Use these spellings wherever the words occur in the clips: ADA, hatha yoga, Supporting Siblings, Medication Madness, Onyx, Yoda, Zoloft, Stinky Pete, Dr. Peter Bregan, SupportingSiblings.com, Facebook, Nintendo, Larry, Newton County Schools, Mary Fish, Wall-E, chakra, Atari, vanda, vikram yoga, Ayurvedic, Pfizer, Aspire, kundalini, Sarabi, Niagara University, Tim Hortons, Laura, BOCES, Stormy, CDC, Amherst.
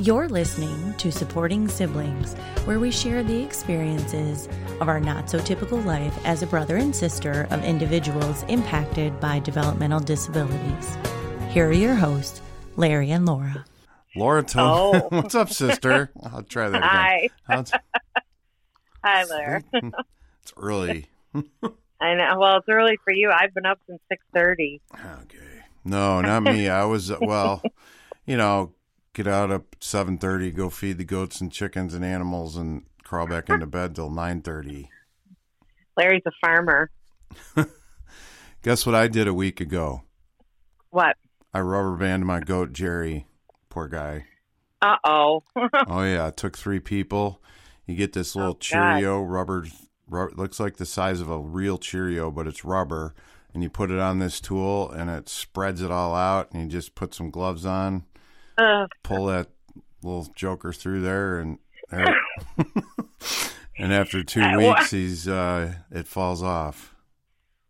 You're listening to Supporting Siblings, where we share the experiences of our not-so-typical life as a brother and sister of individuals impacted by developmental disabilities. Here are your hosts, Larry and Laura. Laura, what's up, sister? I'll try that again. Hi, Larry. It's early. I know. Well, it's early for you. I've been up since 6:30. Okay. No, not me. I was, get out at 7:30, go feed the goats and chickens and animals, and crawl back into bed till 9:30. Larry's a farmer. Guess what I did a week ago? What? I rubber banded my goat, Jerry. Poor guy. Uh-oh. Oh, yeah. It took three people. You get this little Cheerio rubber, looks like the size of a real Cheerio, but it's rubber. And you put it on this tool, and it spreads it all out, and you just put some gloves on, pull that little joker through there, and and after 2 weeks, he's it falls off.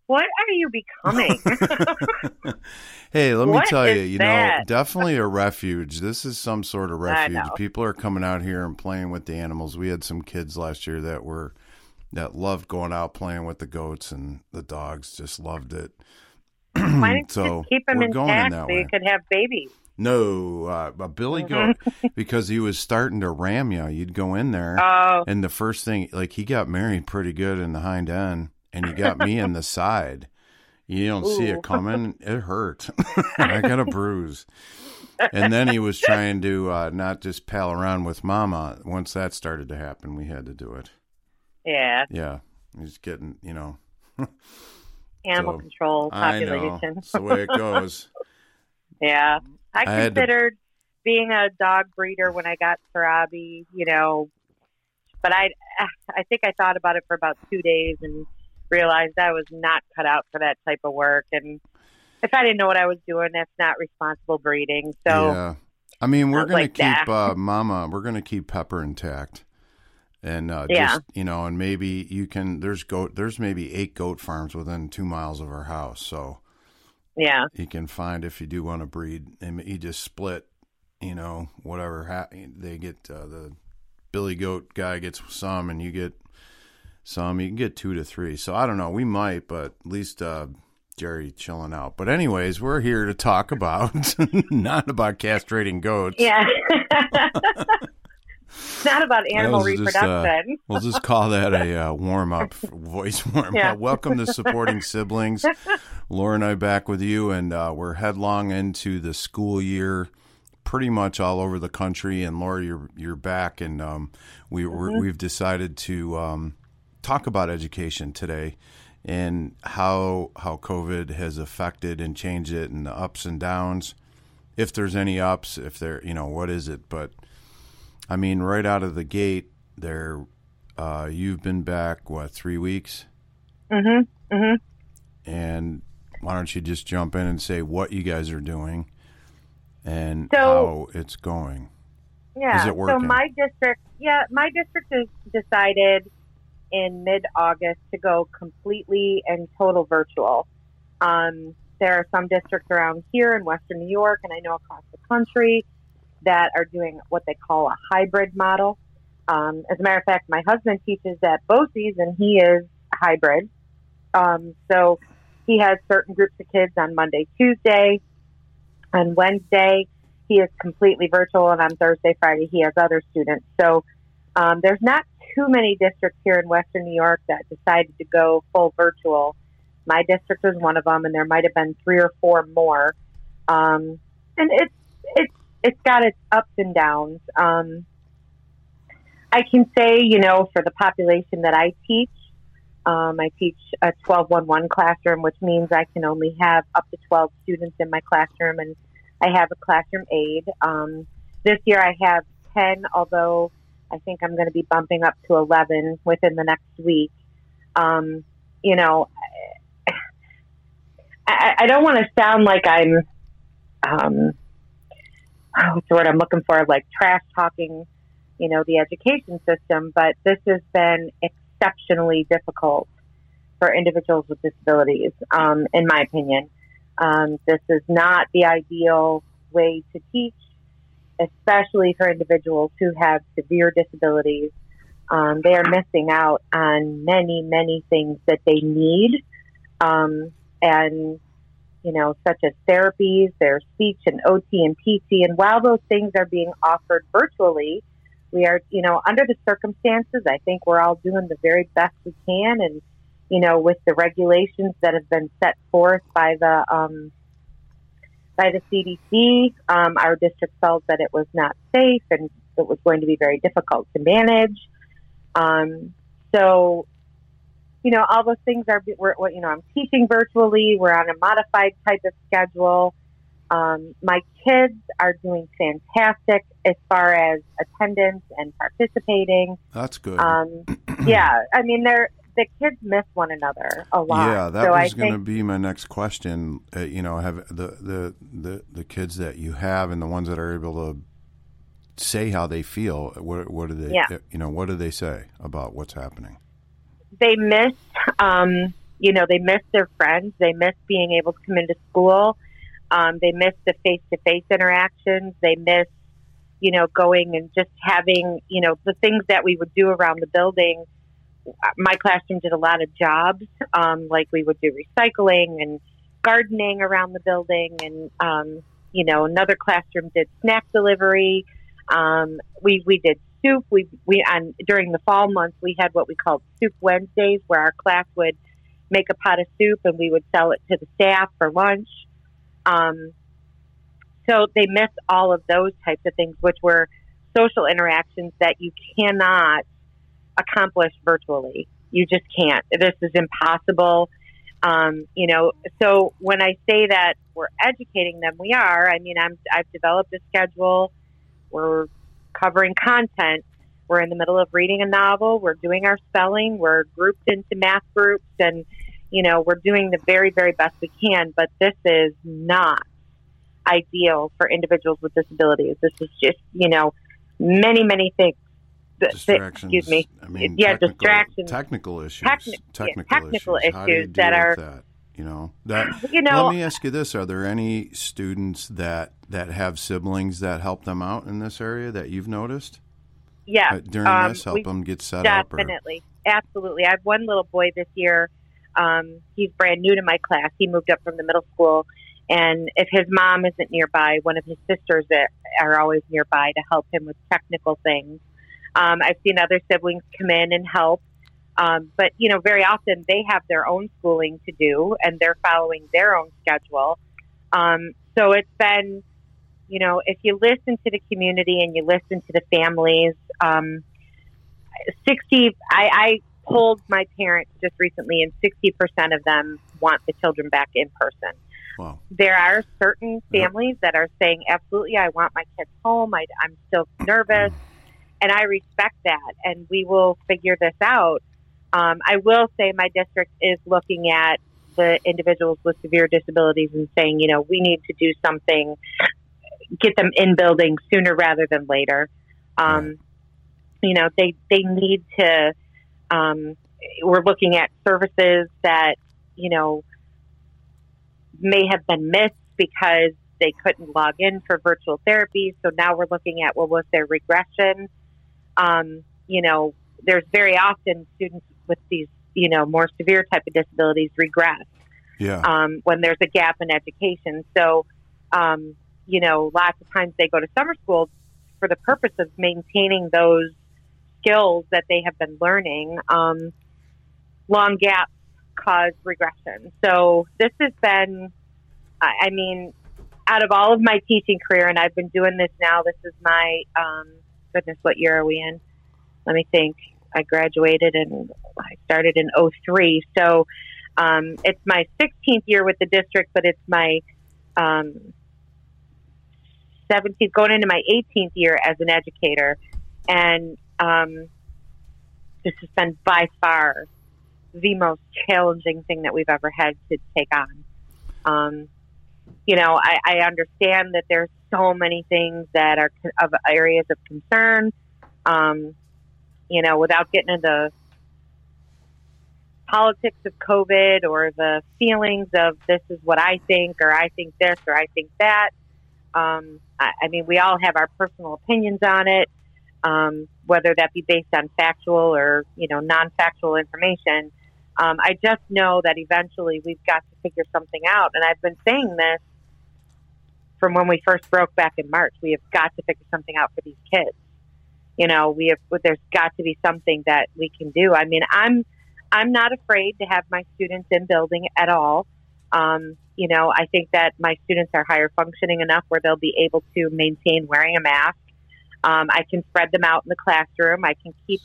What are you becoming? Hey, let me tell you, definitely a refuge. This is some sort of refuge. People are coming out here and playing with the animals. We had some kids last year that loved going out playing with the goats, and the dogs just loved it. Why didn't you keep them intact so you could have babies? No, a billy goat, because he was starting to ram you. You'd go in there, and the first thing, like, he got married pretty good in the hind end, and he got me in the side. You don't see it coming. It hurt. I got a bruise. And then he was trying to not just pal around with Mama. Once that started to happen, we had to do it. Yeah. Yeah. He's getting, animal control, population. I know. That's the way it goes. Yeah. I considered being a dog breeder when I got Sarabi, but I think I thought about it for about 2 days and realized I was not cut out for that type of work. And if I didn't know what I was doing, that's not responsible breeding. So, yeah. I mean, we're going to keep Mama, we're going to keep Pepper intact. And and maybe you can. There's maybe 8 goat farms within 2 miles of our house, so yeah, you can find if you do want to breed. And you just split, whatever they get. The billy goat guy gets some, and you get some. You can get 2 to 3. So I don't know. We might, but at least Jerry chilling out. But anyways, we're here to talk about not about castrating goats. Yeah. It's not about animal reproduction. We'll just call that a warm-up, voice warm-up. Yeah. Welcome to Supporting Siblings. Laura and I back with you, and we're headlong into the school year pretty much all over the country. And, Laura, you're back, and we've decided to talk about education today and how COVID has affected and changed it and the ups and downs, if there's any ups, if there, what is it, but... I mean, right out of the gate, there, you've been back, what, 3 weeks? Mm-hmm, mm-hmm. And why don't you just jump in and say what you guys are doing and how it's going? Yeah. Is it working? So my district has decided in mid-August to go completely and total virtual. There are some districts around here in Western New York, and I know across the country, that are doing what they call a hybrid model. As a matter of fact, my husband teaches at BOCES, and he is hybrid. So he has certain groups of kids on Monday, Tuesday, and Wednesday. He is completely virtual, and on Thursday, Friday, he has other students. So there's not too many districts here in Western New York that decided to go full virtual. My district was one of them, and there might have been 3 or 4 more. And it's got its ups and downs. I can say, for the population that I teach a 12-1-1 classroom, which means I can only have up to 12 students in my classroom, and I have a classroom aide. This year I have 10, although I think I'm going to be bumping up to 11 within the next week. I don't want to sound like I'm... what's the word I'm looking for? Like trash talking, the education system. But this has been exceptionally difficult for individuals with disabilities, in my opinion. This is not the ideal way to teach. especially for individuals who have severe disabilities. They are missing out on many, many things that they need. And, you know, such as therapies, their speech and OT and PT. And while those things are being offered virtually, we are, you know, under the circumstances, I think we're all doing the very best we can. And, you know, with the regulations that have been set forth by the CDC, our district felt that it was not safe and it was going to be very difficult to manage. So, you know, all those things are, you know, I'm teaching virtually. We're on a modified type of schedule. My kids are doing fantastic as far as attendance and participating. That's good. Yeah. I mean, the kids miss one another a lot. Yeah, that was going to be my next question. You know, have the kids that you have and the ones that are able to say how they feel, what do they, you know, what do they say about what's happening? They miss, you know, they miss their friends. They miss being able to come into school. They miss the face-to-face interactions. They miss, you know, going and just having, you know, the things that we would do around the building. My classroom did a lot of jobs, like we would do recycling and gardening around the building. And, you know, another classroom did snack delivery. We did soup. We during the fall months, we had what we called Soup Wednesdays, where our class would make a pot of soup and we would sell it to the staff for lunch. So they miss all of those types of things, which were social interactions that you cannot accomplish virtually. You just can't. This is impossible. You know, so when I say that we're educating them, we are. I mean, I've developed a schedule. We're covering content. We're in the middle of reading a novel. We're doing our spelling. We're grouped into math groups, and you know, we're doing the very, very best we can, but this is not ideal for individuals with disabilities. This is just, you know, many, many things. Distractions. Excuse me. I mean, distractions. Technical issues. Technical issues. How do you deal with that? You know, let me ask you this. Are there any students that have siblings that help them out in this area that you've noticed? Yeah. During this, help them get set up? Definitely. Absolutely. I have one little boy this year. He's brand new to my class. He moved up from the middle school, and if his mom isn't nearby, one of his sisters are always nearby to help him with technical things. I've seen other siblings come in and help, but you know, very often they have their own schooling to do and they're following their own schedule. So it's been, you know, if you listen to the community and you listen to the families, 60, I told my parents just recently, and 60% of them want the children back in person. Wow. There are certain families that are saying, absolutely, I want my kids home. I'm still nervous, and I respect that, and we will figure this out. I will say my district is looking at the individuals with severe disabilities and saying, you know, we need to do something, get them in building sooner rather than later. Right. You know, they need to... we're looking at services that, you know, may have been missed because they couldn't log in for virtual therapy. So now we're looking at, well, was there regression? You know, there's very often students with these, you know, more severe type of disabilities regress when there's a gap in education. So, you know, lots of times they go to summer school for the purpose of maintaining those skills that they have been learning. Long gaps cause regression. So this has been, I mean, out of all of my teaching career, and I've been doing this now, this is my, goodness, what year are we in? Let me think. I graduated and I started in 2003. So it's my 16th year with the district, but it's my 17th, going into my 18th year as an educator. And this has been by far the most challenging thing that we've ever had to take on. You know, I understand that there's so many things that are of areas of concern. You know, without getting into the politics of COVID or the feelings of this is what I think, or I think this, or I think that. I mean, we all have our personal opinions on it, whether that be based on factual or, you know, non-factual information. I just know that eventually we've got to figure something out. And I've been saying this from when we first broke back in March. We have got to figure something out for these kids. You know, we have, there's got to be something that we can do. I mean, I'm not afraid to have my students in building at all. You know, I think that my students are higher functioning enough where they'll be able to maintain wearing a mask. I can spread them out in the classroom. I can keep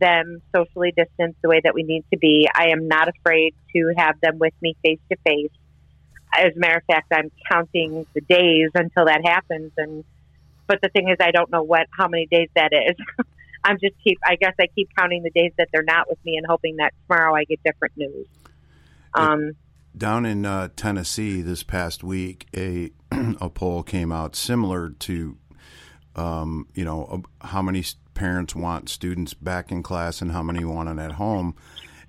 them socially distanced the way that we need to be. I am not afraid to have them with me face to face. As a matter of fact, I'm counting the days until that happens. But the thing is, I don't know how many days that is. I keep counting the days that they're not with me and hoping that tomorrow I get different news. Down in Tennessee this past week, a poll came out similar to, you know, how many parents want students back in class and how many want it at home.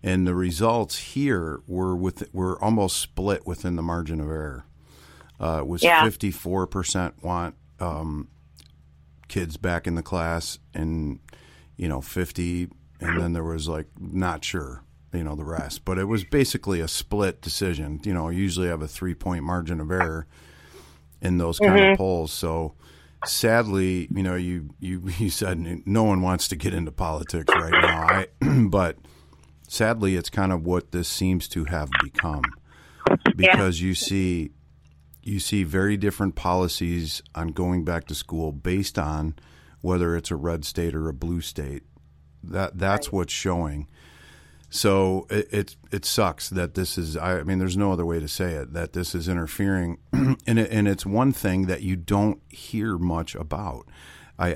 And the results here were almost split within the margin of error. It was 54% want kids back in the class and, you know, 50. And then there was like, not sure, you know, the rest. But it was basically a split decision. You know, usually have a 3-point margin of error in those kind of polls. So sadly, you know, you said no one wants to get into politics right now. But sadly, it's kind of what this seems to have become, because you see very different policies on going back to school based on whether it's a red state or a blue state. That's right. What's showing. So it sucks that this is, I mean, there's no other way to say it, that this is interfering. And it's one thing that you don't hear much about. I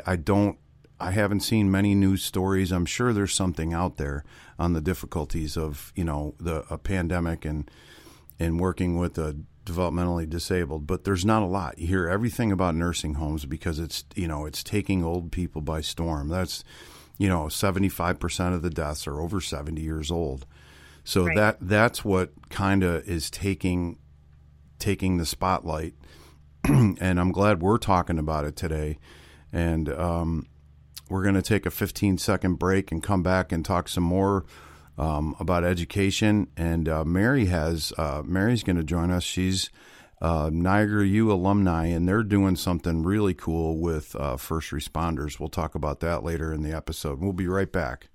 haven't seen many news stories. I'm sure there's something out there on the difficulties of, you know, a pandemic and working with a developmentally disabled, but there's not a lot. You hear everything about nursing homes because it's, you know, it's taking old people by storm. That's, you know, 75% of the deaths are over 70 years old. So right. that's what kind of is taking the spotlight. And I'm glad we're talking about it today. And we're going to take a 15-second break and come back and talk some more about education. And Mary's going to join us. She's Niagara U alumni, and they're doing something really cool with first responders. We'll talk about that later in the episode. We'll be right back.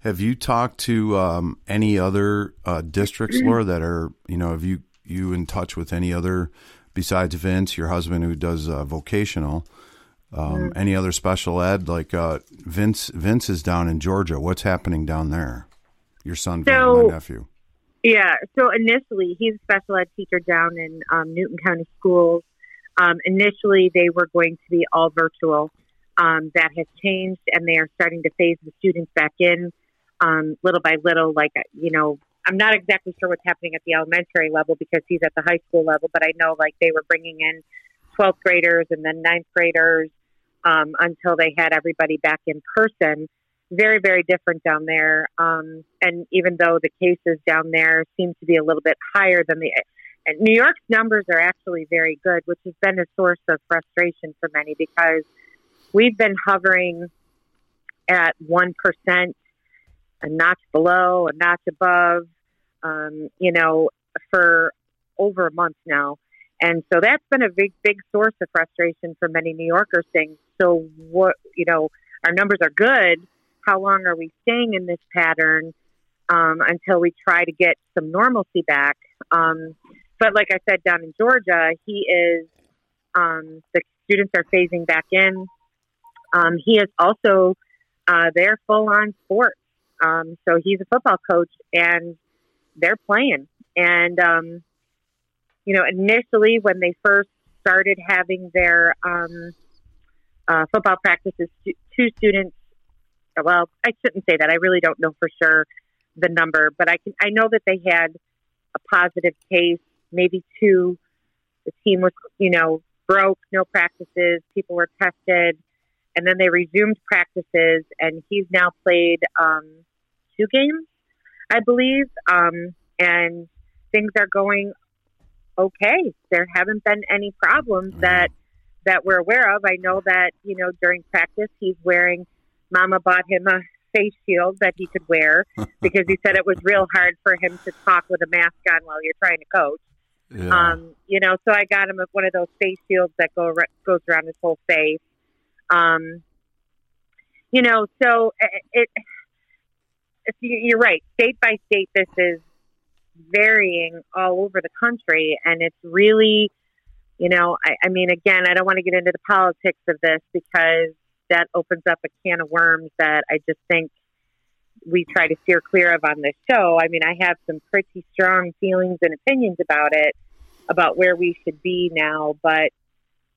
Have you talked to any other districts, Laura, that are, you know, have you in touch with any other, besides Vince, your husband, who does vocational, any other special ed? Like Vince is down in Georgia. What's happening down there? Your son, my nephew. Yeah. So initially, he's a special ed teacher down in Newton County Schools. Initially, they were going to be all virtual. That has changed, and they are starting to phase the students back in. Little by little, like, you know, I'm not exactly sure what's happening at the elementary level because he's at the high school level, but I know like they were bringing in 12th graders and then 9th graders until they had everybody back in person. Very, very different down there. And even though the cases down there seem to be a little bit higher than and New York's numbers are actually very good, which has been a source of frustration for many because we've been hovering at 1%. A notch below, a notch above, you know, for over a month now. And so that's been a big, big source of frustration for many New Yorkers saying, so what, you know, our numbers are good. How long are we staying in this pattern until we try to get some normalcy back? But like I said, down in Georgia, he is, the students are phasing back in. He is also, they're full on sports. So he's a football coach and they're playing. And, you know, initially when they first started having their football practices, two students, well, I shouldn't say that. I really don't know for sure the number, but I know that they had a positive case, maybe two. The team was, you know, broke, no practices, people were tested, and then they resumed practices, and he's now played 2 games, I believe, and things are going okay. There haven't been any problems that we're aware of. I know that, you know, during practice, he's wearing, Mama bought him a face shield that he could wear because he said it was real hard for him to talk with a mask on while you're trying to coach. Yeah. You know, so I got him one of those face shields that goes around his whole face. You know, so you're right. State by state, this is varying all over the country, and it's really, you know, I mean, again, I don't want to get into the politics of this because that opens up a can of worms that I just think we try to steer clear of on this show. I mean, I have some pretty strong feelings and opinions about it, about where we should be now, but,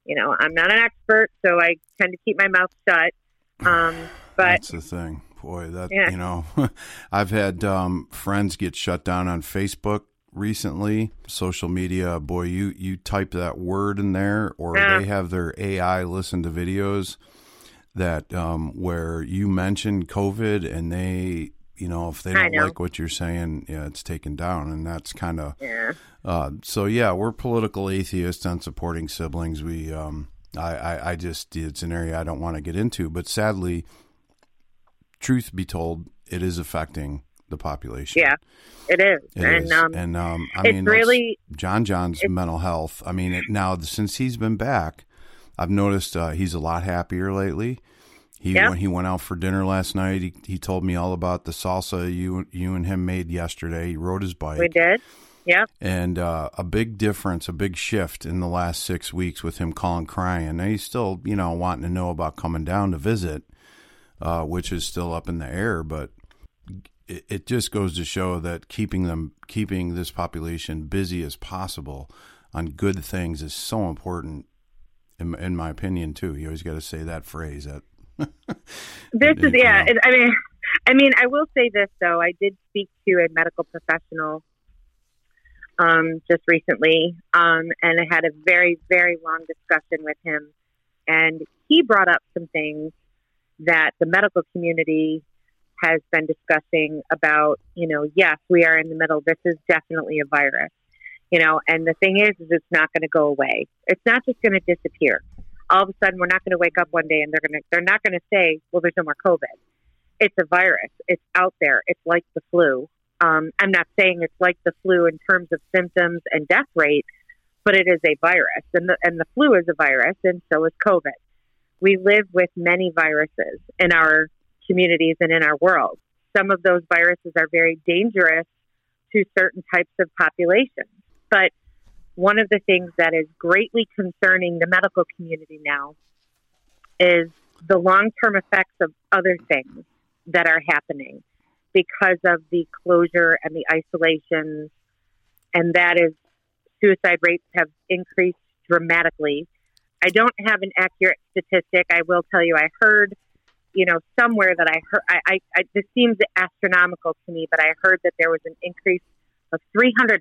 you know, I'm not an expert, so I tend to keep my mouth shut. But that's the thing. Boy, that, yeah. You know, I've had friends get shut down on Facebook recently, social media. Boy, you type that word in there, or they have their AI listen to videos that where you mention COVID, and they, you know, if they don't like what you're saying, yeah, it's taken down. And that's kind of, so yeah, we're political atheists on Supporting Siblings. We, I just, it's an area I don't want to get into, but sadly, truth be told, it is affecting the population. Yeah, it is. It is. I mean, really, John's mental health. I mean, now since he's been back, I've noticed he's a lot happier lately. When he went out for dinner last night, he told me all about the salsa you and him made yesterday. He rode his bike. We did. Yeah. And a big difference, a big shift in the last 6 weeks with him calling crying. Now he's still, you know, wanting to know about coming down to visit, which is still up in the air, but it just goes to show that keeping this population busy as possible on good things is so important. In my opinion, too, you always got to say that phrase. That I mean, I will say this though. I did speak to a medical professional just recently, and I had a very, very long discussion with him, and he brought up some things that the medical community has been discussing about. You know, yes, we are in the middle. This is definitely a virus. You know, and the thing is it's not going to go away. It's not just going to disappear. All of a sudden, we're not going to wake up one day and they're not going to say, well, there's no more COVID. It's a virus. It's out there. It's like the flu. I'm not saying it's like the flu in terms of symptoms and death rate, but it is a virus. And the flu is a virus, and so is COVID. We live with many viruses in our communities and in our world. Some of those viruses are very dangerous to certain types of populations. But one of the things that is greatly concerning the medical community now is the long-term effects of other things that are happening because of the closure and the isolation, and that is suicide rates have increased dramatically. I don't have an accurate statistic. I will tell you, I heard, you know, somewhere that I heard, I this seems astronomical to me, but I heard that there was an increase of 300%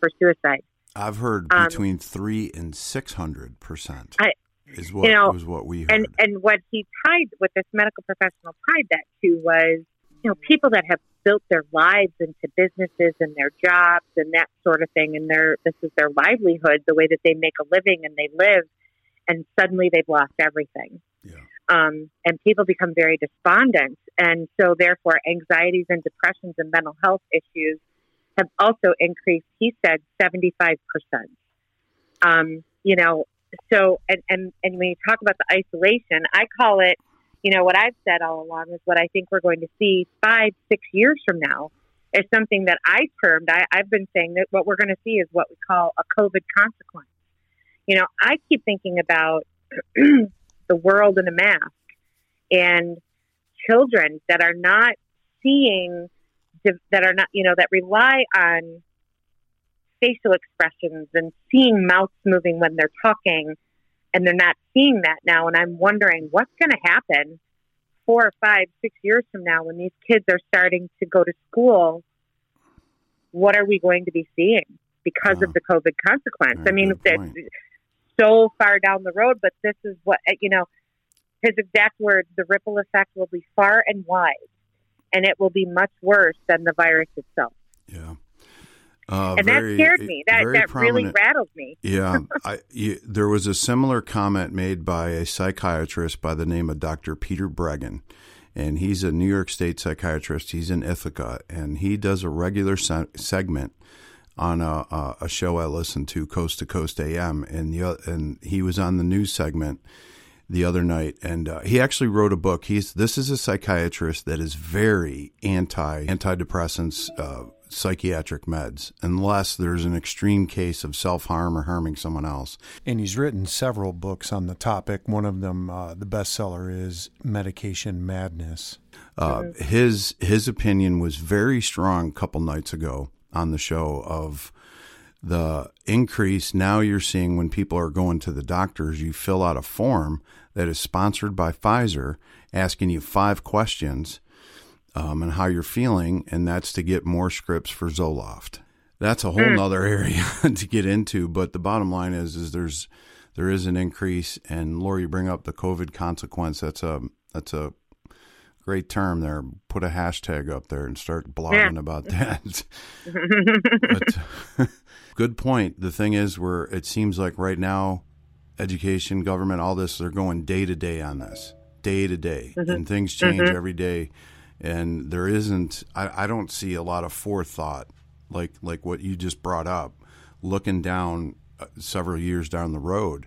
for suicide. I've heard between 3 and 600% is what, you know, was what we heard. And what he tied, what this medical professional tied that to was, you know, people that have built their lives into businesses and their jobs and that sort of thing, and this is their livelihood, the way that they make a living and they live, and suddenly they've lost everything. Yeah. And people become very despondent, and so therefore anxieties and depressions and mental health issues have also increased, he said, 75%. You know, so, and when you talk about the isolation, I call it, you know, what I've said all along is what I think we're going to see 5-6 years from now is something that I termed, I've been saying that what we're going to see is what we call a COVID consequence. You know, I keep thinking about the world in a mask and children that are not seeing, that are not, you know, that rely on facial expressions and seeing mouths moving when they're talking, and they're not seeing that now. And I'm wondering what's going to happen 4 or 5, 6 years from now when these kids are starting to go to school. What are we going to be seeing because of the COVID consequence? Right, I mean, so far down the road, but this is what, you know, his exact words, the ripple effect will be far and wide, and it will be much worse than the virus itself. Yeah. And that scared me. That really rattled me. Yeah. There was a similar comment made by a psychiatrist by the name of Dr. Peter Bregan, and he's a New York State psychiatrist. He's in Ithaca, and he does a regular segment on a show I listen to, Coast to Coast AM, and he was on the news segment the other night, and he actually wrote a book. This is a psychiatrist that is very antidepressants, psychiatric meds, unless there's an extreme case of self-harm or harming someone else. And he's written several books on the topic. One of them, the bestseller, is Medication Madness. His opinion was very strong a couple nights ago on the show of the increase now you're seeing when people are going to the doctors. You fill out a form that is sponsored by Pfizer asking you 5 questions and how you're feeling, and that's to get more scripts for Zoloft. That's a whole nother area to get into, but the bottom line is there is an increase, and Laura, you bring up the COVID consequence. That's a great term there. Put a hashtag up there and start blogging about that. But, good point. The thing is, it seems like right now, education, government, all this, they're going day to day on this, day to day, and things change every day. And there isn't, I don't see a lot of forethought, like what you just brought up, looking down several years down the road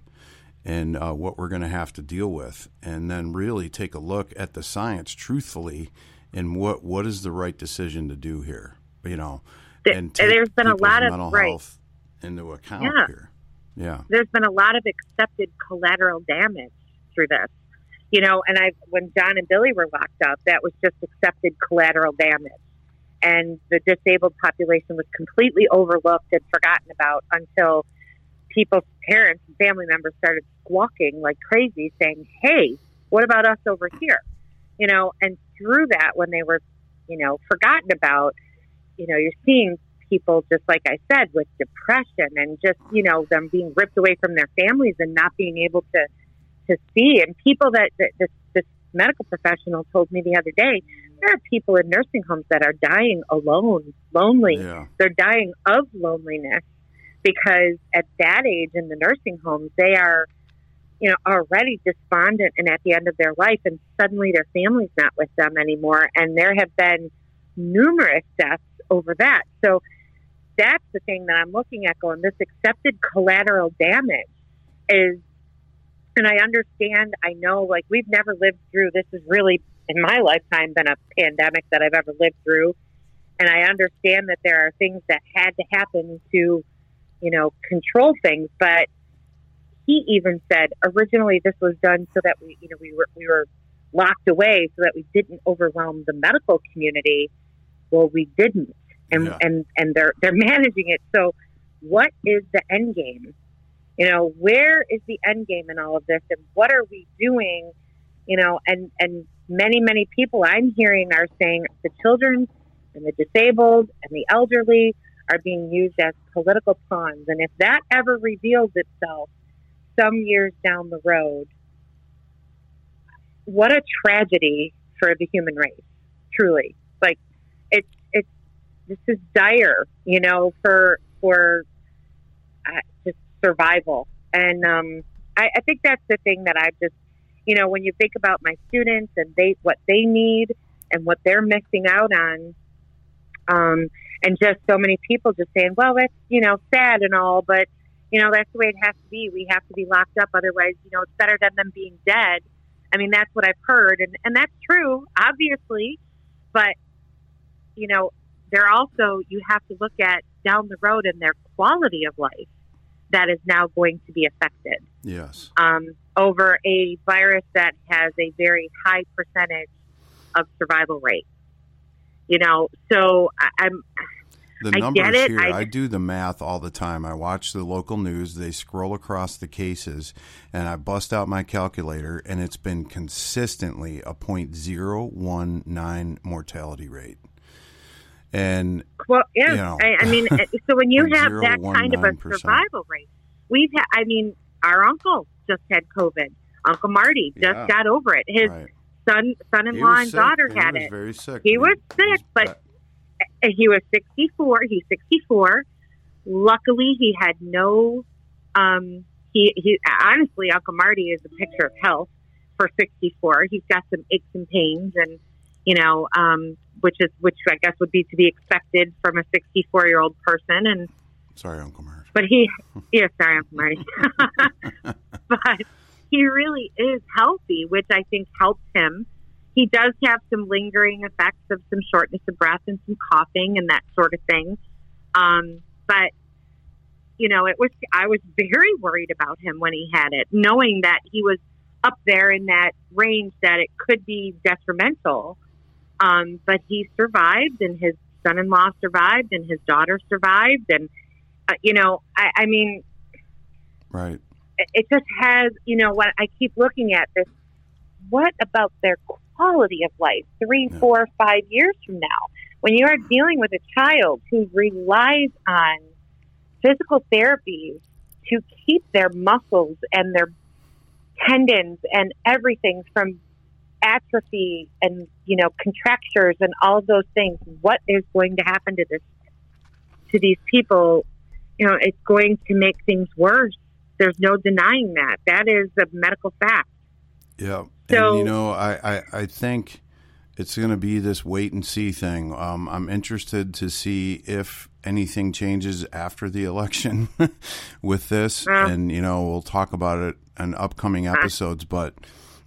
and what we're going to have to deal with, and then really take a look at the science truthfully and what is the right decision to do here, you know, and take there's been a lot of mental health into account here. Yeah. There's been a lot of accepted collateral damage through this. You know, and when John and Billy were locked up, that was just accepted collateral damage. And the disabled population was completely overlooked and forgotten about until people's parents and family members started squawking like crazy, saying, hey, what about us over here? You know, and through that, when they were, you know, forgotten about, you know, you're seeing people, just like I said, with depression and just, you know, them being ripped away from their families and not being able to see. And people that this medical professional told me the other day, there are people in nursing homes that are dying alone, lonely. Yeah. They're dying of loneliness because at that age in the nursing homes, they are, you know, already despondent and at the end of their life, and suddenly their family's not with them anymore. And there have been numerous deaths over that. So that's the thing that I'm looking at going, this accepted collateral damage is, and I understand, I know, like, we've never lived through, this has really, in my lifetime, been a pandemic that I've ever lived through. And I understand that there are things that had to happen to, you know, control things. But he even said, originally this was done so that we, you know, we were locked away so that we didn't overwhelm the medical community. Well, we didn't. And they're managing it. So what is the end game? You know, where is the end game in all of this, and what are we doing? You know, and many, many people I'm hearing are saying the children and the disabled and the elderly are being used as political pawns. And if that ever reveals itself some years down the road, what a tragedy for the human race, truly. Like, it's this is dire, you know, for just survival. And I think that's the thing that I just, you know, when you think about my students and what they need and what they're missing out on, and just so many people just saying, well, that's, you know, sad and all, but, you know, that's the way it has to be. We have to be locked up. Otherwise, you know, it's better than them being dead. I mean, that's what I've heard. And that's true, obviously. But, you know, they're also, you have to look at down the road and their quality of life that is now going to be affected. Yes. Over a virus that has a very high percentage of survival rate. You know, so I get it. Here, I do the math all the time. I watch the local news. They scroll across the cases, and I bust out my calculator, and it's been consistently a 0.019 mortality rate. And well, yeah, you know, I mean, so when you have that kind of a survival rate, we've had, I mean, our uncle just had COVID. Uncle Marty just got over it. His son-in-law and daughter had it. He was very sick. He was sick, but he was 64. He's 64. Luckily, he had no... He honestly, Uncle Marty is a picture of health for 64. He's got some aches and pains, and you know, which I guess would be to be expected from a 64-year-old person. And sorry, Uncle Marty. But sorry, Uncle Marty. But he really is healthy, which I think helps him. He does have some lingering effects of some shortness of breath and some coughing and that sort of thing. But you know, I was very worried about him when he had it, knowing that he was up there in that range that it could be detrimental. But he survived, and his son-in-law survived, and his daughter survived. And, you know, I mean, right. It just has, you know, what I keep looking at this, what about their quality of life 3, 4, 5 years from now? When you are dealing with a child who relies on physical therapy to keep their muscles and their tendons and everything from atrophy and, you know, contractures and all of those things, what is going to happen to these people? You know, it's going to make things worse. There's no denying that. That is a medical fact. Yeah. So, and, you know, I think it's going to be this wait and see thing. I'm interested to see if anything changes after the election with this. And, you know, we'll talk about it in upcoming episodes. But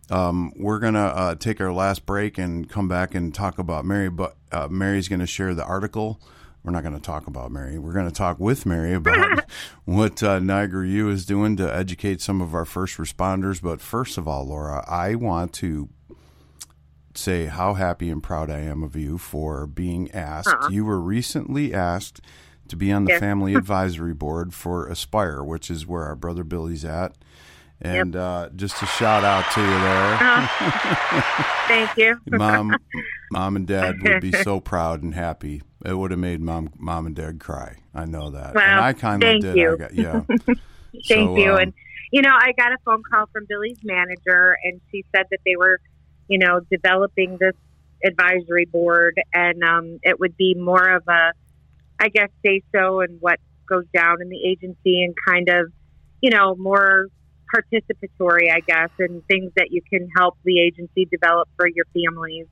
we're going to take our last break and come back and talk about Mary. But Mary's going to share the article. We're not going to talk about Mary. We're going to talk with Mary about what Niagara U is doing to educate some of our first responders. But first of all, Laura, I want to say how happy and proud I am of you for being asked. You were recently asked to be on the Family Advisory Board for Aspire, which is where our brother Billy's at. And just a shout out to you there. Thank you. Mom and Dad would be so proud and happy. It would have made mom and Dad cry. I know that. Well, and I kind of did. You. Thank you. And, you know, I got a phone call from Billy's manager, and she said that they were, you know, developing this advisory board, and it would be more of a, I guess, say-so and what goes down in the agency, and kind of, you know, more participatory, I guess, and things that you can help the agency develop for your families.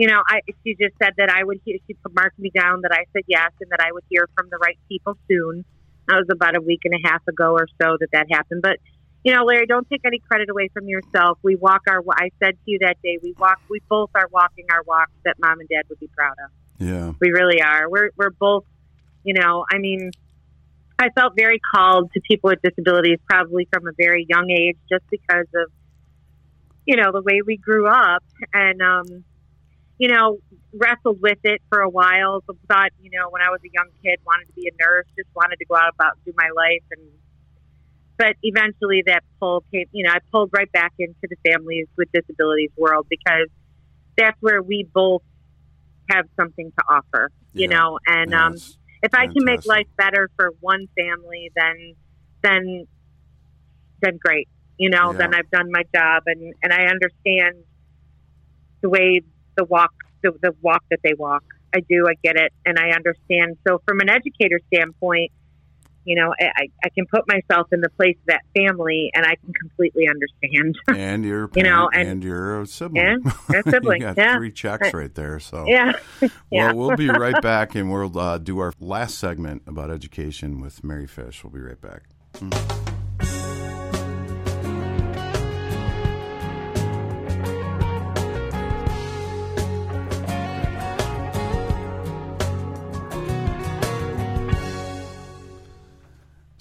You know, she just said that she marked me down that I said yes, and that I would hear from the right people soon. That was about a week and a half ago or so that happened, but you know, Larry, don't take any credit away from yourself. I said to you that day, we both are walking our walks that Mom and Dad would be proud of. Yeah. We really are. We're both, you know, I mean, I felt very called to people with disabilities probably from a very young age, just because of, you know, the way we grew up, and, you know, wrestled with it for a while. So thought, you know, when I was a young kid, wanted to be a nurse, just wanted to go out about do my life, and but eventually that pull came, you know, I pulled right back into the families with disabilities world, because that's where we both have something to offer, you know, and if I can make life better for one family, then great, you know, then I've done my job, and I understand the way the walk that they walk. I do, I get it, and I understand. So from an educator standpoint, you know, I can put myself in the place of that family, and I can completely understand. And you're, you know, and you're a sibling. Yeah, a sibling. You got 3 checks right there. So well, we'll be right back, and we'll do our last segment about education with Mary Fish. We'll be right back.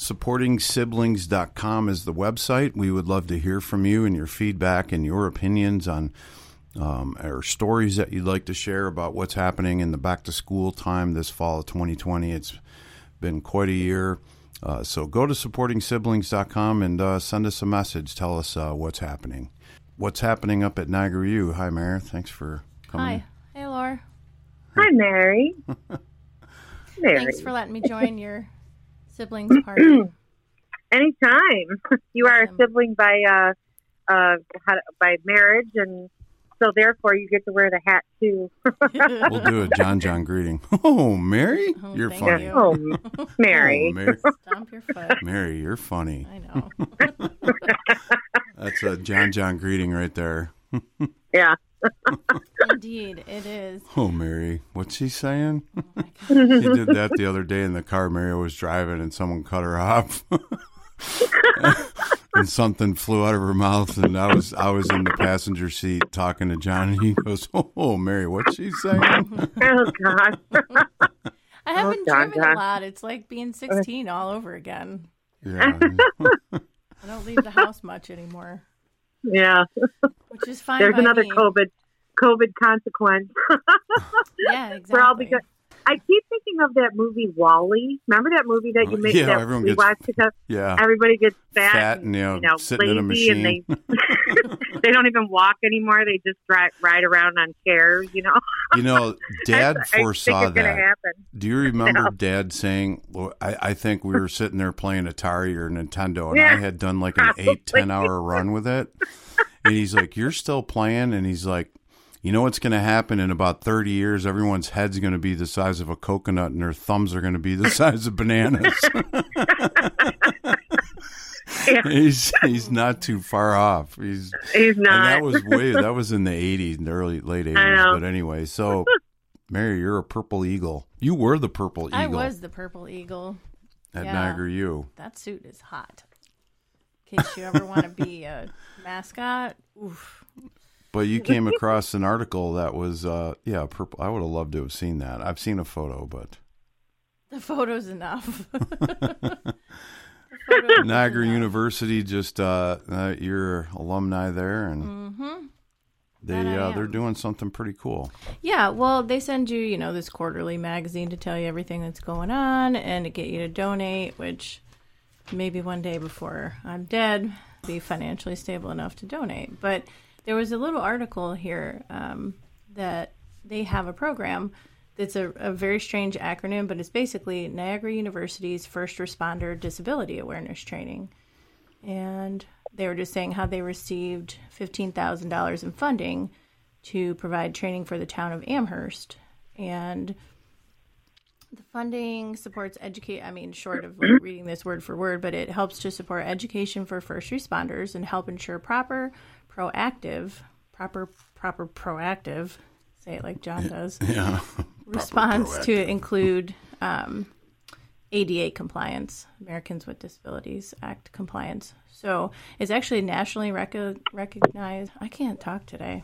SupportingSiblings.com is the website. We would love to hear from you and your feedback and your opinions on our stories that you'd like to share about what's happening in the back-to-school time this fall of 2020. It's been quite a year. So go to SupportingSiblings.com and send us a message. Tell us what's happening. What's happening up at Niagara U? Hi, Mary. Thanks for coming. Hi. Hey, Laura. Hi, Mary. Mary. Thanks for letting me join your siblings party. Anytime. You are a sibling by marriage, and so therefore you get to wear the hat too. We'll do a John greeting. Oh, Mary, you're funny. You. Oh, Mary. Oh, Mary. Stomp your foot. Mary, you're funny. I know. That's a John greeting right there. Yeah. Indeed, it is. Oh, Mary, what's she saying? Oh my God. She did that the other day in the car. Mary was driving, and someone cut her off. And something flew out of her mouth, and I was in the passenger seat talking to John, and he goes, "Oh, Mary, what's she saying?" Oh God! I haven't driven a lot. It's like being 16 all over again. Yeah, I don't leave the house much anymore. Yeah, which is fine. There's another COVID consequence. Yeah, exactly. I keep thinking of that movie Wall-E. Remember that movie that you made? Yeah, that everyone everybody gets fat and sitting in a machine. And they they don't even walk anymore. They just ride around on chairs. Dad foresaw that. Do you remember Dad saying, I think we were sitting there playing Atari or Nintendo, and I had done like an 8-10 hour run with it. And he's like, "You're still playing?" And he's like, "You know what's going to happen in about 30 years? Everyone's head's going to be the size of a coconut and their thumbs are going to be the size of bananas." Yeah. He's not too far off. He's not. And that was in the 80s, the late 80s. But anyway, so Mary, you're a purple eagle. You were the purple eagle. I was the purple eagle. At Niagara U. That suit is hot. In case you ever want to be a mascot, oof. But you came across an article that was, purple. I would have loved to have seen that. I've seen a photo, but the photo's enough. Niagara University, just your alumni there, and they're doing something pretty cool. Yeah, well, they send you, this quarterly magazine to tell you everything that's going on and to get you to donate, which maybe one day before I'm dead, be financially stable enough to donate, but. There was a little article here that they have a program that's a very strange acronym, but it's basically Niagara University's First Responder Disability Awareness Training. And they were just saying how they received $15,000 in funding to provide training for the town of Amherst. And the funding supports short of reading this word for word, but it helps to support education for first responders and help ensure proactive, say it like John does, response to include ADA compliance, Americans with Disabilities Act compliance. So it's actually nationally recognized. I can't talk today.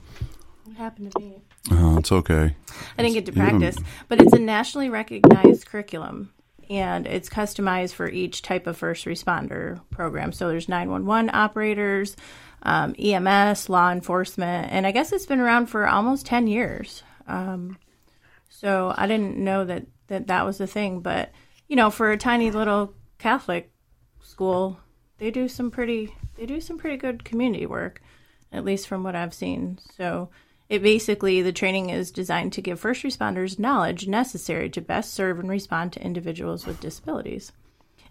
What happened to me? Oh, it's okay. I didn't get to practice, but it's a nationally recognized curriculum. And it's customized for each type of first responder program. So there's 911 operators, EMS, law enforcement, and I guess it's been around for almost 10 years. So I didn't know that was the thing. But, for a tiny little Catholic school, they do some pretty good community work, at least from what I've seen. So the training is designed to give first responders knowledge necessary to best serve and respond to individuals with disabilities.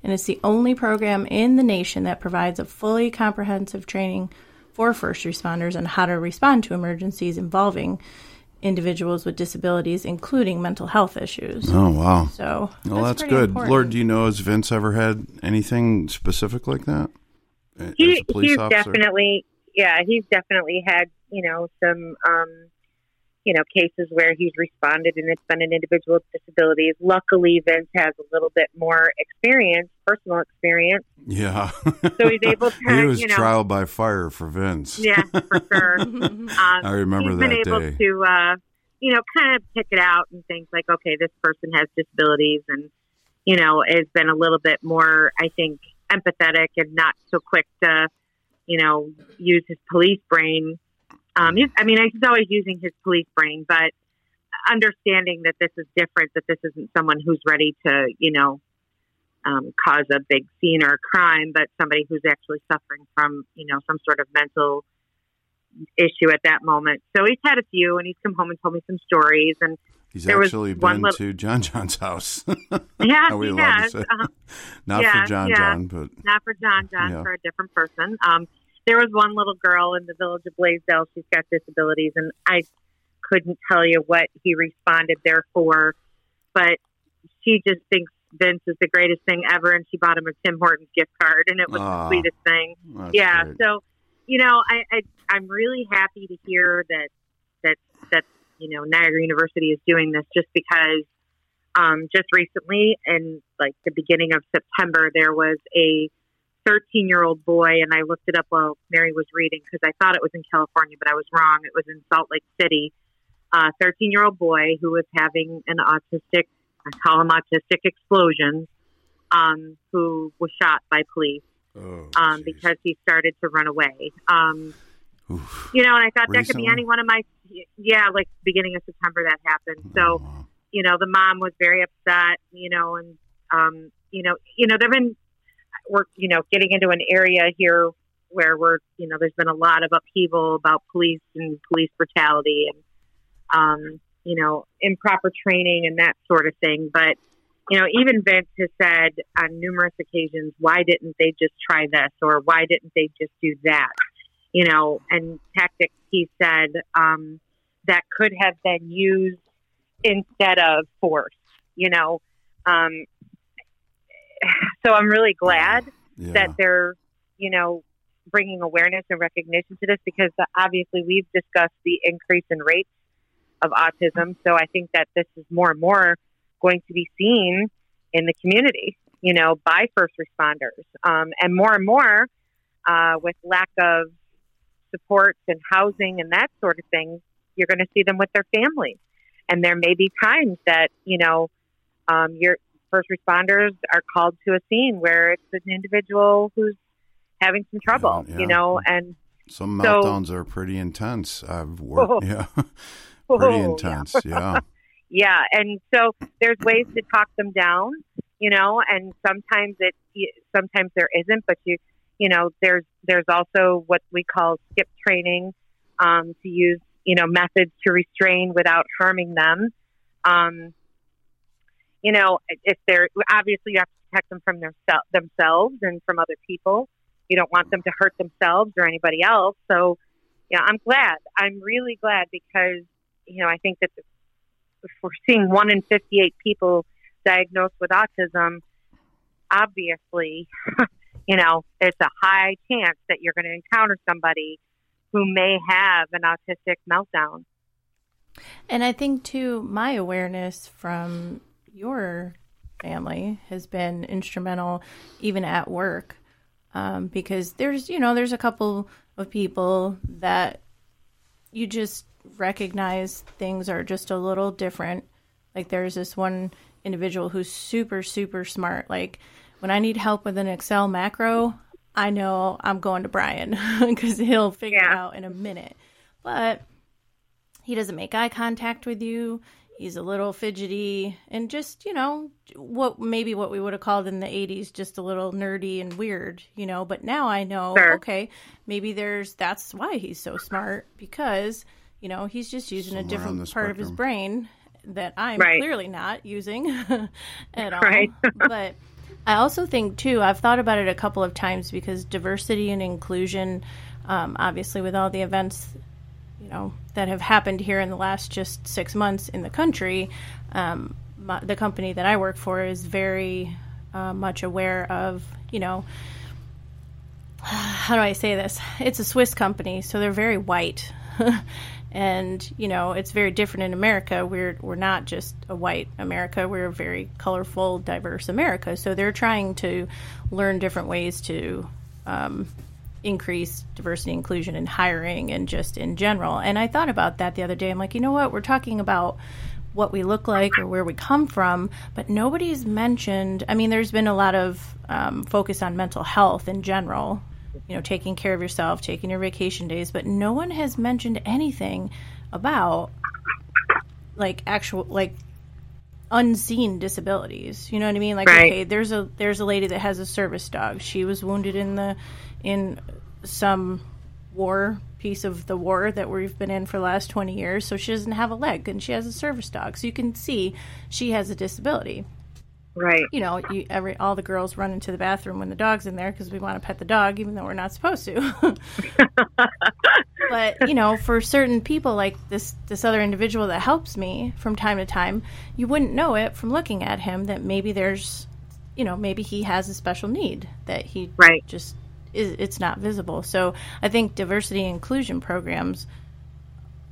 And it's the only program in the nation that provides a fully comprehensive training for first responders on how to respond to emergencies involving individuals with disabilities, including mental health issues. Oh, wow. So that's good. Important. Lord, do you know, has Vince ever had anything specific like that? He's definitely had, some, cases where he's responded and it's been an individual with disabilities. Luckily, Vince has a little bit more experience, personal experience. Yeah. So he's able to, he was trial by fire for Vince. Yeah, for sure. I remember that day. He's been able to, kind of pick it out and think like, okay, this person has disabilities and, has been a little bit more, I think, empathetic and not so quick to, use his police brain. He's always using his police brain, but understanding that this is different, that this isn't someone who's ready to, cause a big scene or a crime, but somebody who's actually suffering from, some sort of mental issue at that moment. So he's had a few, and he's come home and told me some stories, and He's actually been to John John's house. Yeah, he has. Not for John John, yeah. For a different person. There was one little girl in the village of Blaisdell. She's got disabilities, and I couldn't tell you what he responded there for, but she just thinks Vince is the greatest thing ever, and she bought him a Tim Hortons gift card, and it was the sweetest thing. Yeah, great. So, you know, I'm really happy to hear that you know, Niagara University is doing this, just because just recently, in like the beginning of September, there was a 13-year-old boy, and I looked it up while Mary was reading because I thought it was in California, but I was wrong. It was in Salt Lake City. A 13-year-old boy who was having an autistic, I call him autistic explosion, who was shot by police because he started to run away. You know, and I thought that could be any one of my, like beginning of September that happened. So, you know, the mom was very upset, you know, and, we're getting into an area here where we're, you know, there's been a lot of upheaval about police and police brutality and, improper training and that sort of thing. But, you know, even Vince has said on numerous occasions, why didn't they just try this? Or why didn't they just do that? You know, and tactics, he said, that could have been used instead of force, you know. So I'm really glad that they're, you know, bringing awareness and recognition to this, because obviously we've discussed the increase in rates of autism. So I think that this is more and more going to be seen in the community, you know, by first responders. And more with lack of supports and housing and that sort of thing, you're going to see them with their families. And there may be times that, you know, your first responders are called to a scene where it's an individual who's having some trouble, you know, and some meltdowns are pretty intense. I've worked, pretty intense. Yeah. Yeah. And so there's ways to talk them down, you know, and sometimes there isn't, but there's also what we call skip training, to use, you know, methods to restrain without harming them. You know, if they're obviously you have to protect them from themselves and from other people. You don't want them to hurt themselves or anybody else. So, you know, I'm really glad, because, you know, I think that if we're seeing 1 in 58 people diagnosed with autism, obviously, you know, it's a high chance that you're going to encounter somebody who may have an autistic meltdown. And I think, too, my awareness from your family has been instrumental, even at work, because there's a couple of people that you just recognize things are just a little different. Like there's this one individual who's super, super smart. Like when I need help with an Excel macro, I know I'm going to Brian because he'll figure it out in a minute. But he doesn't make eye contact with you. He's a little fidgety and just, you know, what we would have called in the 80s, just a little nerdy and weird, you know. But now I know, okay, maybe that's why he's so smart, because, you know, he's just using a different part of his brain that I'm clearly not using at all. Right. But I also think, too, I've thought about it a couple of times, because diversity and inclusion, obviously with all the events, you know, that have happened here in the last just 6 months in the country, the company that I work for is very much aware of, you know, how do I say this? It's a Swiss company, so they're very white. And, you know, it's very different in America. We're not just a white America. We're a very colorful, diverse America. So they're trying to learn different ways to increase diversity, inclusion in hiring and just in general. And I thought about that the other day. I'm like, you know what? We're talking about what we look like or where we come from, but nobody's mentioned. I mean, there's been a lot of focus on mental health in general, you know, taking care of yourself, taking your vacation days, but no one has mentioned anything about like actual, like unseen disabilities. You know what I mean? Like, okay, there's a lady that has a service dog. She was wounded in some war piece of the war that we've been in for the last 20 years. So she doesn't have a leg and she has a service dog. So you can see she has a disability. Right. You know, all the girls run into the bathroom when the dog's in there because we want to pet the dog, even though we're not supposed to. But, you know, for certain people like this other individual that helps me from time to time, you wouldn't know it from looking at him that maybe there's, you know, maybe he has a special need that he right. just is. It's not visible. So I think diversity and inclusion programs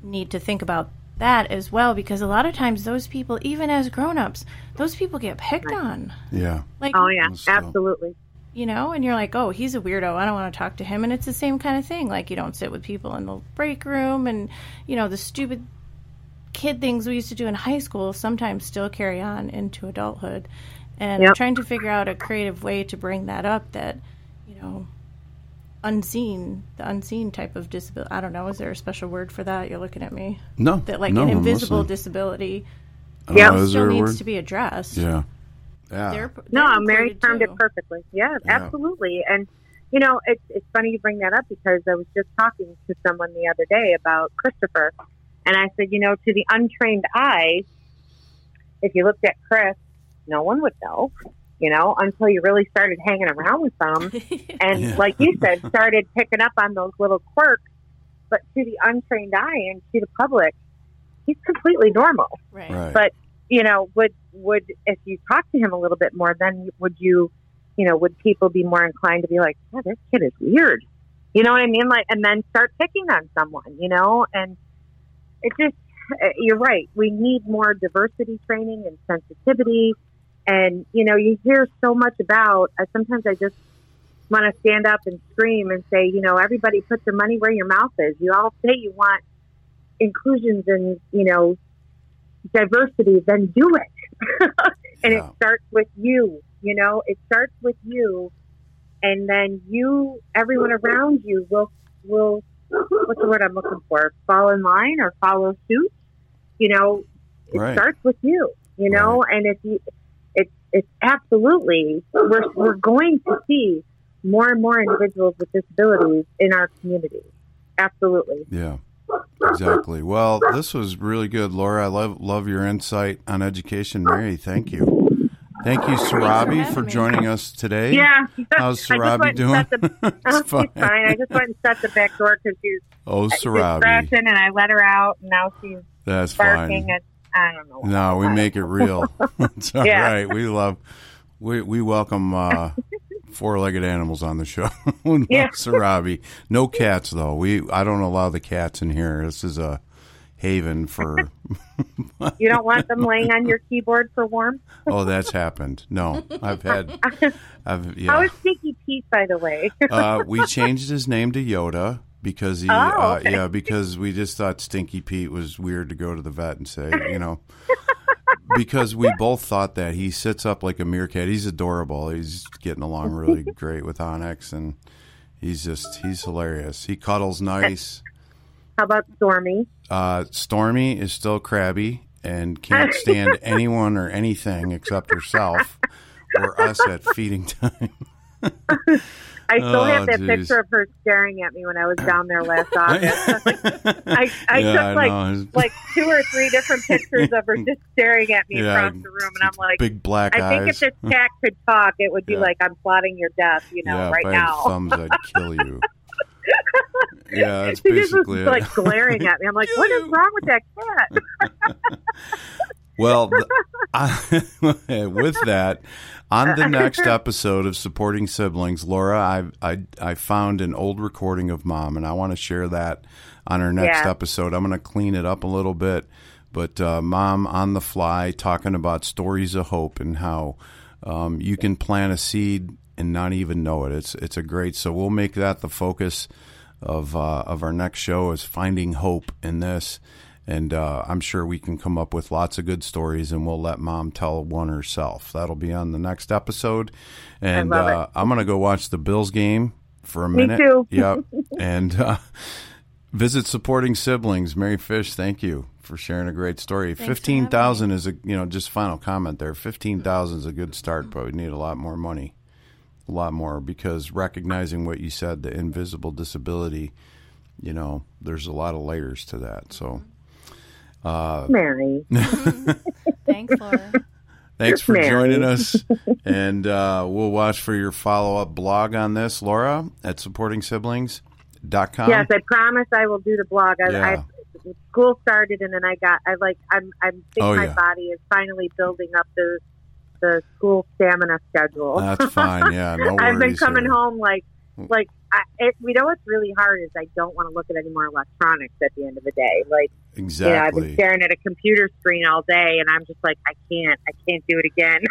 need to think about that as well, because a lot of times those people, even as grown-ups, those people get picked on. Yeah. Like, oh yeah, absolutely. You know, and you're like, oh, he's a weirdo, I don't want to talk to him. And it's the same kind of thing. Like, you don't sit with people in the break room, and, you know, the stupid kid things we used to do in high school sometimes still carry on into adulthood. And I'm trying to figure out a creative way to bring that up, that, you know, the unseen type of disability. I don't know. Is there a special word for that? You're looking at me. No. That like an invisible disability still needs to be addressed. Yeah. Yeah. No, Mary termed it perfectly. Yeah, yeah, absolutely. And, you know, it's funny you bring that up, because I was just talking to someone the other day about Christopher. And I said, you know, to the untrained eye, if you looked at Chris, no one would know. You know, until you really started hanging around with them and, like you said, started picking up on those little quirks. But to the untrained eye and to the public, he's completely normal. Right. But, you know, would if you talk to him a little bit more, then would people be more inclined to be like, oh, this kid is weird. You know what I mean? Like, and then start picking on someone, you know, and it just, you're right. We need more diversity training and sensitivity. And, you know, you hear so much about, sometimes I just want to stand up and scream and say, you know, everybody put their money where your mouth is. You all say you want inclusions and, you know, diversity, then do it. And it starts with you, you know, it starts with you. And then everyone around you will, what's the word I'm looking for? Fall in line or follow suit. You know, it starts with you, you know, and if you, it's absolutely, we're going to see more and more individuals with disabilities in our community. Absolutely. Yeah, exactly. Well, this was really good, Laura. I love your insight on education, Mary. Thank you. Thank you, Sarabi, for joining us today. Yeah. How's Sarabi doing? She's fine. I just went and shut the back door because she's scratching, and I let her out, and now she's barking at, I don't know. No, we make it real. It's all right. We love, we welcome four-legged animals on the show. Sarabi. No cats, though. I don't allow the cats in here. This is a haven for... You don't want them laying on your keyboard for warmth? Oh, that's happened. No, I've How is Stinky Pete, by the way? We changed his name to Yoda. Because because we just thought Stinky Pete was weird to go to the vet and say, you know, because we both thought that. He sits up like a meerkat. He's adorable. He's getting along really great with Onyx, and he's hilarious. He cuddles nice. How about Stormy? Stormy is still crabby and can't stand anyone or anything except herself or us at feeding time. I still have that picture of her staring at me when I was down there last August. I took 2 or 3 different pictures of her just staring at me across the room, and I'm like, big black eyes. I think if this cat could talk, it would be like, I'm plotting your death, you know, right now. Thumbs, I'd kill you. Yeah, that's basically it. She just was like glaring at me. I'm like, what is wrong with that cat? Well, with that, on the next episode of Supporting Siblings, Laura, I found an old recording of Mom, and I want to share that on our next episode. I'm going to clean it up a little bit, but Mom on the fly talking about stories of hope and how you can plant a seed and not even know it. It's a great. So we'll make that the focus of our next show, is finding hope in this. And I'm sure we can come up with lots of good stories, and we'll let Mom tell one herself. That'll be on the next episode. And I'm going to go watch the Bills game for a minute. Me too. Yep. And visit Supporting Siblings. Mary Fish, thank you for sharing a great story. 15,000 is just final comment there. 15,000 is a good start, but we need a lot more money, a lot more, because recognizing what you said, the invisible disability you know, there's a lot of layers to that. So, Mary, thanks, Laura. Thanks for joining us, and we'll watch for your follow-up blog on this, Laura, at SupportingSiblings.com. Yes, I promise I will do the blog. School started, and then my body is finally building up the school stamina schedule. That's fine. Yeah, no worries. I've been coming home we know what's really hard is I don't want to look at any more electronics at the end of the day. Like, exactly. You know, I've been staring at a computer screen all day, and I'm just like, I can't do it again.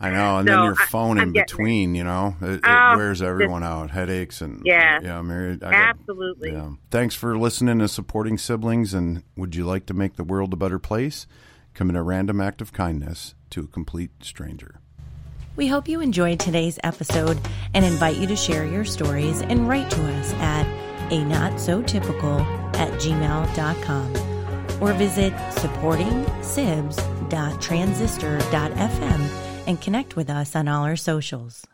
I know, and so then your phone in between, you know, it wears everyone out, headaches and yeah, Mary. Absolutely. Yeah. Thanks for listening to Supporting Siblings, and would you like to make the world a better place? Commit a random act of kindness to a complete stranger. We hope you enjoyed today's episode and invite you to share your stories and write to us at anotsotypical@gmail.com or visit supportingsibs.transistor.fm and connect with us on all our socials.